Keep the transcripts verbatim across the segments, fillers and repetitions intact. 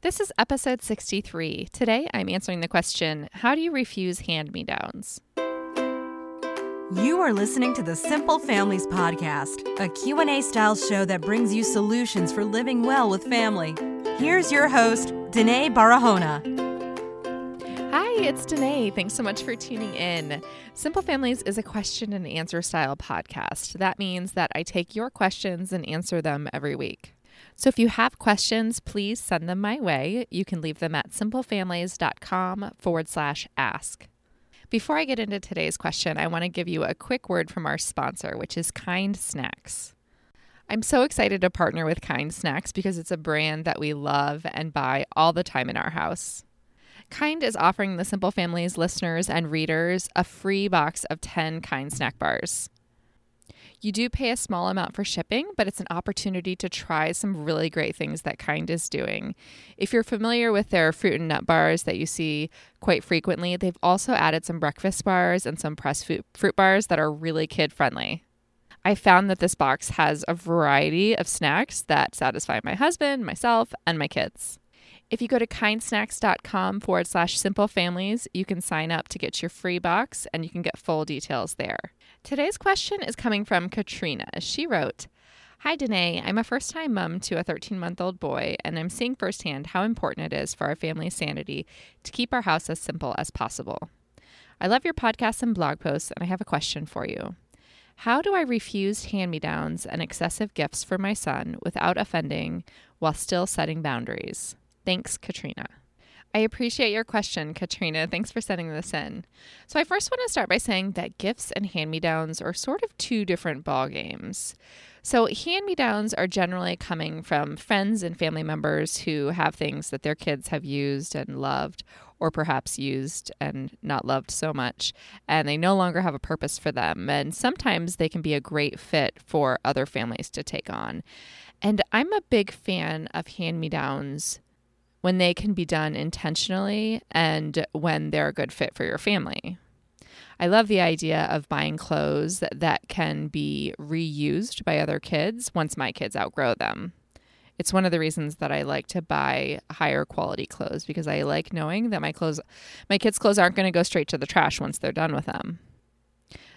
This is episode sixty-three. Today, I'm answering the question, how do you refuse hand-me-downs? You are listening to the Simple Families podcast, a Q and A-style show that brings you solutions for living well with family. Here's your host, Danae Barahona. Hi, it's Danae. Thanks so much for tuning in. Simple Families is a question and answer style podcast. That means that I take your questions and answer them every week. So if you have questions, please send them my way. You can leave them at simplefamilies.com forward slash ask. Before I get into today's question, I want to give you a quick word from our sponsor, which is Kind Snacks. I'm so excited to partner with Kind Snacks because it's a brand that we love and buy all the time in our house. Kind is offering the Simple Families listeners and readers a free box of ten Kind snack bars. You do pay a small amount for shipping, but it's an opportunity to try some really great things that Kind is doing. If you're familiar with their fruit and nut bars that you see quite frequently, they've also added some breakfast bars and some pressed fruit, fruit bars that are really kid-friendly. I found that this box has a variety of snacks that satisfy my husband, myself, and my kids. If you go to kindsnacks.com forward slash simple families, you can sign up to get your free box and you can get full details there. Today's question is coming from Katrina. She wrote, "Hi Danae, I'm a first-time mom to a thirteen-month-old boy, and I'm seeing firsthand how important it is for our family's sanity to keep our house as simple as possible. I love your podcasts and blog posts, and I have a question for you. How do I refuse hand-me-downs and excessive gifts for my son without offending while still setting boundaries? Thanks, Katrina." I appreciate your question, Katrina. Thanks for sending this in. So I first want to start by saying that gifts and hand-me-downs are sort of two different ball games. So hand-me-downs are generally coming from friends and family members who have things that their kids have used and loved, or perhaps used and not loved so much, and they no longer have a purpose for them. And sometimes they can be a great fit for other families to take on. And I'm a big fan of hand-me-downs when they can be done intentionally and when they're a good fit for your family. I love the idea of buying clothes that, that can be reused by other kids once my kids outgrow them. It's one of the reasons that I like to buy higher quality clothes, because I like knowing that my clothes, my kids' clothes aren't going to go straight to the trash once they're done with them.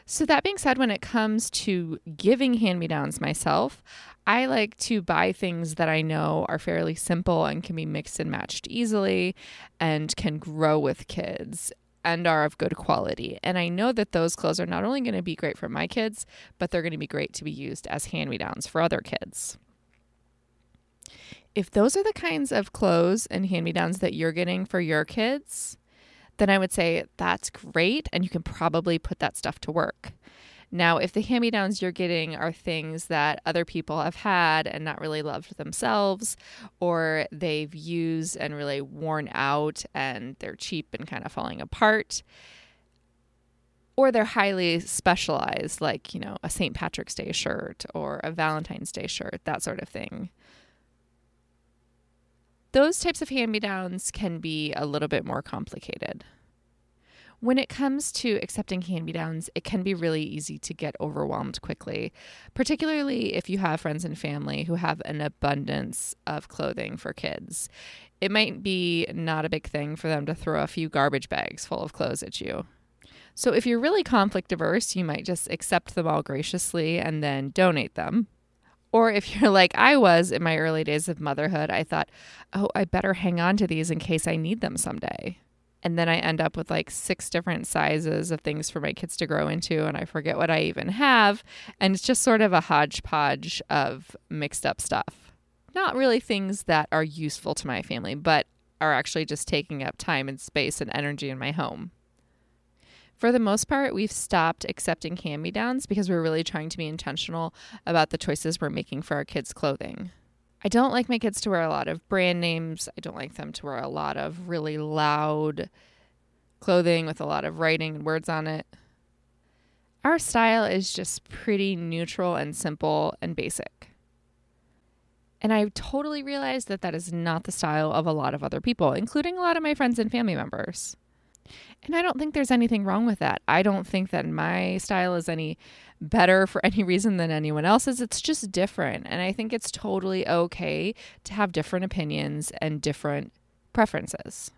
So that being said, when it comes to giving hand-me-downs myself, I like to buy things that I know are fairly simple and can be mixed and matched easily and can grow with kids and are of good quality. And I know that those clothes are not only going to be great for my kids, but they're going to be great to be used as hand-me-downs for other kids. If those are the kinds of clothes and hand-me-downs that you're getting for your kids, then I would say that's great, and you can probably put that stuff to work. Now, if the hand-me-downs you're getting are things that other people have had and not really loved themselves, or they've used and really worn out and they're cheap and kind of falling apart, or they're highly specialized, like, you know, a Saint Patrick's Day shirt or a Valentine's Day shirt, that sort of thing, those types of hand-me-downs can be a little bit more complicated. When it comes to accepting hand-me-downs, it can be really easy to get overwhelmed quickly, particularly if you have friends and family who have an abundance of clothing for kids. It might be not a big thing for them to throw a few garbage bags full of clothes at you. So if you're really conflict-averse, you might just accept them all graciously and then donate them. Or if you're like I was in my early days of motherhood, I thought, oh, I better hang on to these in case I need them someday. And then I end up with like six different sizes of things for my kids to grow into, and I forget what I even have. And it's just sort of a hodgepodge of mixed up stuff. Not really things that are useful to my family, but are actually just taking up time and space and energy in my home. For the most part, we've stopped accepting hand-me-downs because we're really trying to be intentional about the choices we're making for our kids' clothing. I don't like my kids to wear a lot of brand names. I don't like them to wear a lot of really loud clothing with a lot of writing and words on it. Our style is just pretty neutral and simple and basic. And I totally realize that that is not the style of a lot of other people, including a lot of my friends and family members. And I don't think there's anything wrong with that. I don't think that my style is any better for any reason than anyone else's. It's just different. And I think it's totally okay to have different opinions and different preferences.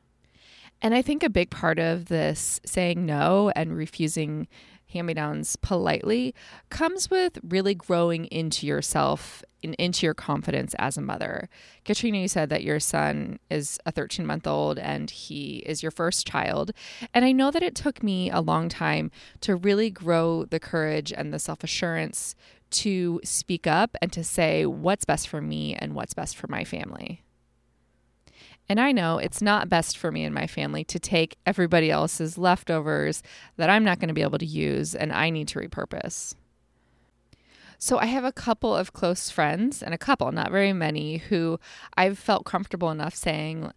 And I think a big part of this saying no and refusing hand-me-downs politely comes with really growing into yourself and into your confidence as a mother. Katrina, you said that your son is a thirteen-month-old and he is your first child. And I know that it took me a long time to really grow the courage and the self-assurance to speak up and to say what's best for me and what's best for my family. And I know it's not best for me and my family to take everybody else's leftovers that I'm not going to be able to use and I need to repurpose. So I have a couple of close friends, and a couple, not very many, who I've felt comfortable enough saying,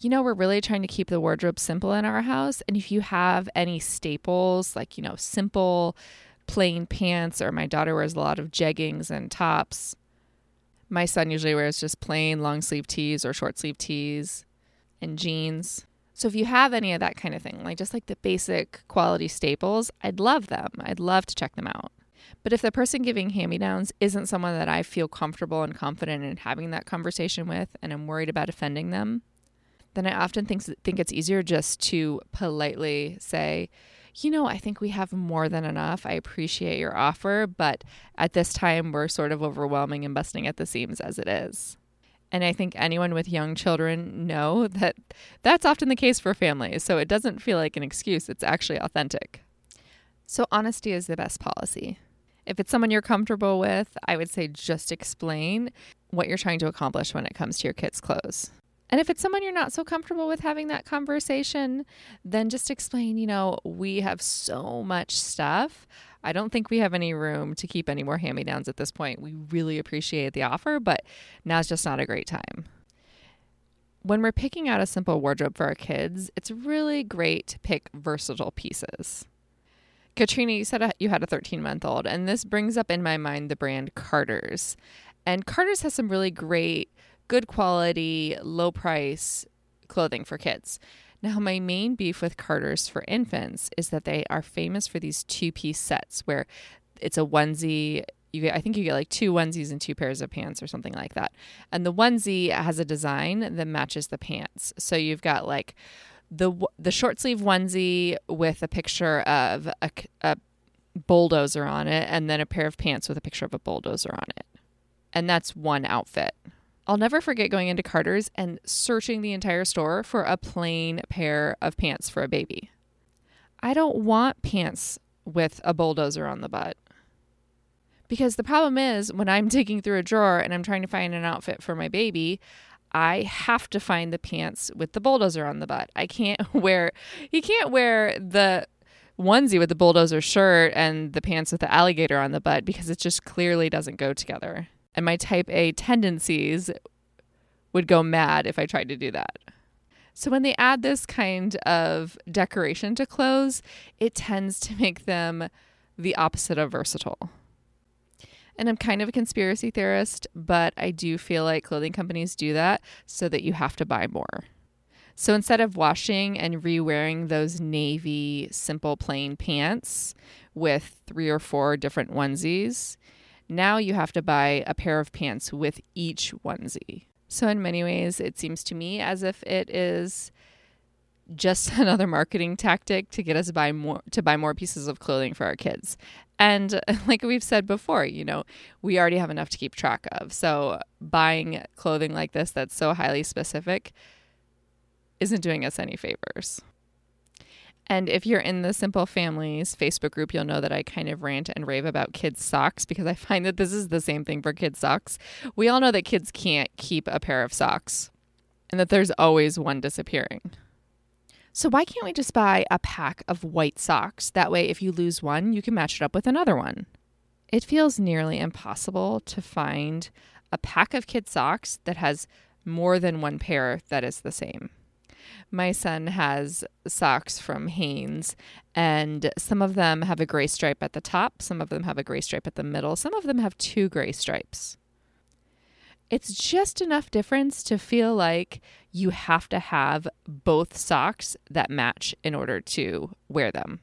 you know, we're really trying to keep the wardrobe simple in our house. And if you have any staples, like, you know, simple, plain pants, or my daughter wears a lot of jeggings and tops. My son usually wears just plain long sleeve tees or short sleeve tees and jeans. So if you have any of that kind of thing, like just like the basic quality staples, I'd love them. I'd love to check them out. But if the person giving hand-me-downs isn't someone that I feel comfortable and confident in having that conversation with, and I'm worried about offending them, then I often think, think it's easier just to politely say, you know, I think we have more than enough. I appreciate your offer, but at this time we're sort of overwhelming and busting at the seams as it is. And I think anyone with young children know that that's often the case for families. So it doesn't feel like an excuse. It's actually authentic. So honesty is the best policy. If it's someone you're comfortable with, I would say just explain what you're trying to accomplish when it comes to your kids' clothes. And if it's someone you're not so comfortable with having that conversation, then just explain, you know, we have so much stuff. I don't think we have any room to keep any more hand-me-downs at this point. We really appreciate the offer, but now's just not a great time. When we're picking out a simple wardrobe for our kids, it's really great to pick versatile pieces. Katrina, you said you had a thirteen-month-old, and this brings up in my mind the brand Carter's. And Carter's has some really great, good quality, low price clothing for kids. Now, my main beef with Carter's for infants is that they are famous for these two-piece sets where it's a onesie. You get, I think you get like two onesies and two pairs of pants or something like that. And the onesie has a design that matches the pants. So you've got like the the short sleeve onesie with a picture of a, a bulldozer on it, and then a pair of pants with a picture of a bulldozer on it. And that's one outfit. I'll never forget going into Carter's and searching the entire store for a plain pair of pants for a baby. I don't want pants with a bulldozer on the butt. Because the problem is when I'm digging through a drawer and I'm trying to find an outfit for my baby, I have to find the pants with the bulldozer on the butt. I can't wear, he can't wear the onesie with the bulldozer shirt and the pants with the alligator on the butt because it just clearly doesn't go together. And my type A tendencies would go mad if I tried to do that. So when they add this kind of decoration to clothes, it tends to make them the opposite of versatile. And I'm kind of a conspiracy theorist, but I do feel like clothing companies do that so that you have to buy more. So instead of washing and re-wearing those navy, simple, plain pants with three or four different onesies, now you have to buy a pair of pants with each onesie. So in many ways, it seems to me as if it is just another marketing tactic to get us to buy more, to buy more pieces of clothing for our kids. And like we've said before, you know, we already have enough to keep track of. So buying clothing like this that's so highly specific isn't doing us any favors. And if you're in the Simple Families Facebook group, you'll know that I kind of rant and rave about kids' socks because I find that this is the same thing for kids' socks. We all know that kids can't keep a pair of socks and that there's always one disappearing. So why can't we just buy a pack of white socks? That way, if you lose one, you can match it up with another one. It feels nearly impossible to find a pack of kids' socks that has more than one pair that is the same. My son has socks from Hanes, and some of them have a gray stripe at the top. Some of them have a gray stripe at the middle. Some of them have two gray stripes. It's just enough difference to feel like you have to have both socks that match in order to wear them.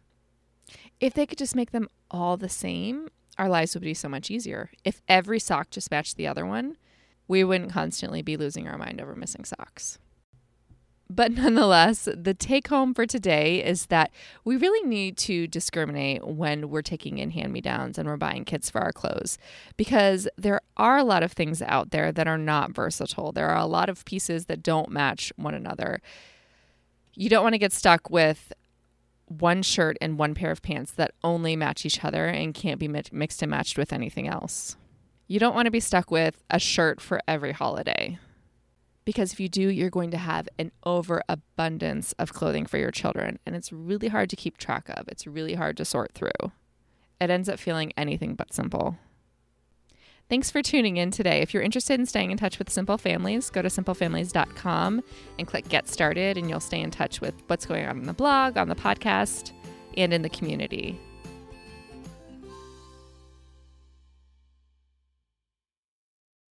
If they could just make them all the same, our lives would be so much easier. If every sock just matched the other one, we wouldn't constantly be losing our mind over missing socks. But nonetheless, the take home for today is that we really need to discriminate when we're taking in hand-me-downs and we're buying kits for our clothes, because there are a lot of things out there that are not versatile. There are a lot of pieces that don't match one another. You don't want to get stuck with one shirt and one pair of pants that only match each other and can't be mixed and matched with anything else. You don't want to be stuck with a shirt for every holiday. Because if you do, you're going to have an overabundance of clothing for your children. And it's really hard to keep track of. It's really hard to sort through. It ends up feeling anything but simple. Thanks for tuning in today. If you're interested in staying in touch with Simple Families, go to simple families dot com and click Get Started, and you'll stay in touch with what's going on in the blog, on the podcast, and in the community.